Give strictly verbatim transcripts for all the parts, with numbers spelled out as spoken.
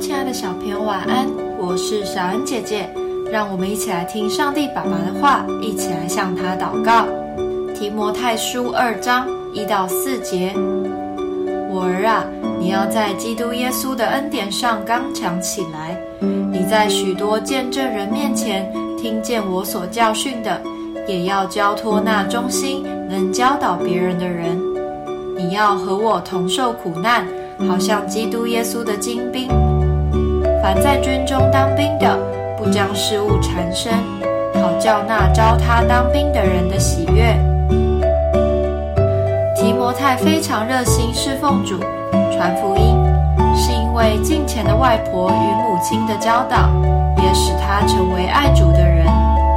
亲爱的小朋友晚安，我是小恩姐姐，让我们一起来听上帝爸爸的话，一起来向他祷告。提摩太书二章一到四节，我儿啊，你要在基督耶稣的恩典上刚强起来。你在许多见证人面前听见我所教训的，也要交托那忠心能教导别人的人。你要和我同受苦难，好像基督耶稣的精兵。凡在军中当兵的，不将事物缠身，好叫那招他当兵的人的喜悦。提摩太非常热心侍奉主，传福音，是因为敬虔的外婆与母亲的教导，也使他成为爱主的人。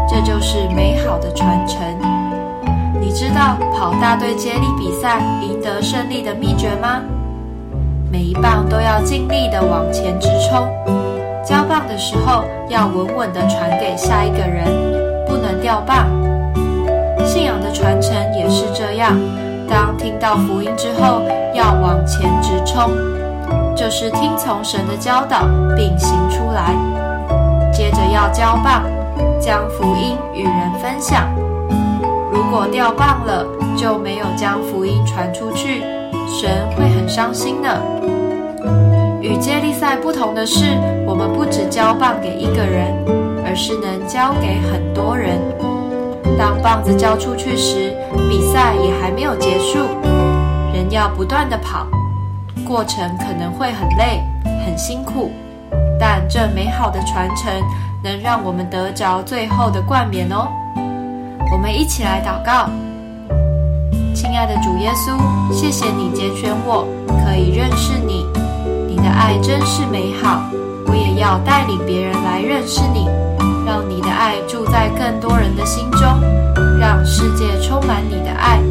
这就是美好的传承。你知道跑大队接力比赛赢得胜利的秘诀吗？每一棒都要尽力地往前直冲，交棒的时候要稳稳地传给下一个人，不能掉棒。信仰的传承也是这样，当听到福音之后，要往前直冲，这是听从神的教导并行出来。接着要交棒，将福音与人分享。如果掉棒了，就没有将福音传出去，神会很伤心呢。与接力赛不同的是，我们不只交棒给一个人，而是能交给很多人。当棒子交出去时，比赛也还没有结束，人要不断地跑，过程可能会很累很辛苦，但这美好的传承能让我们得着最后的冠冕哦。我们一起来祷告。亲爱的主耶稣，谢谢你拣选我可以认识你，你的爱真是美好，我也要带领别人来认识你，让你的爱住在更多人的心中，让世界充满你的爱。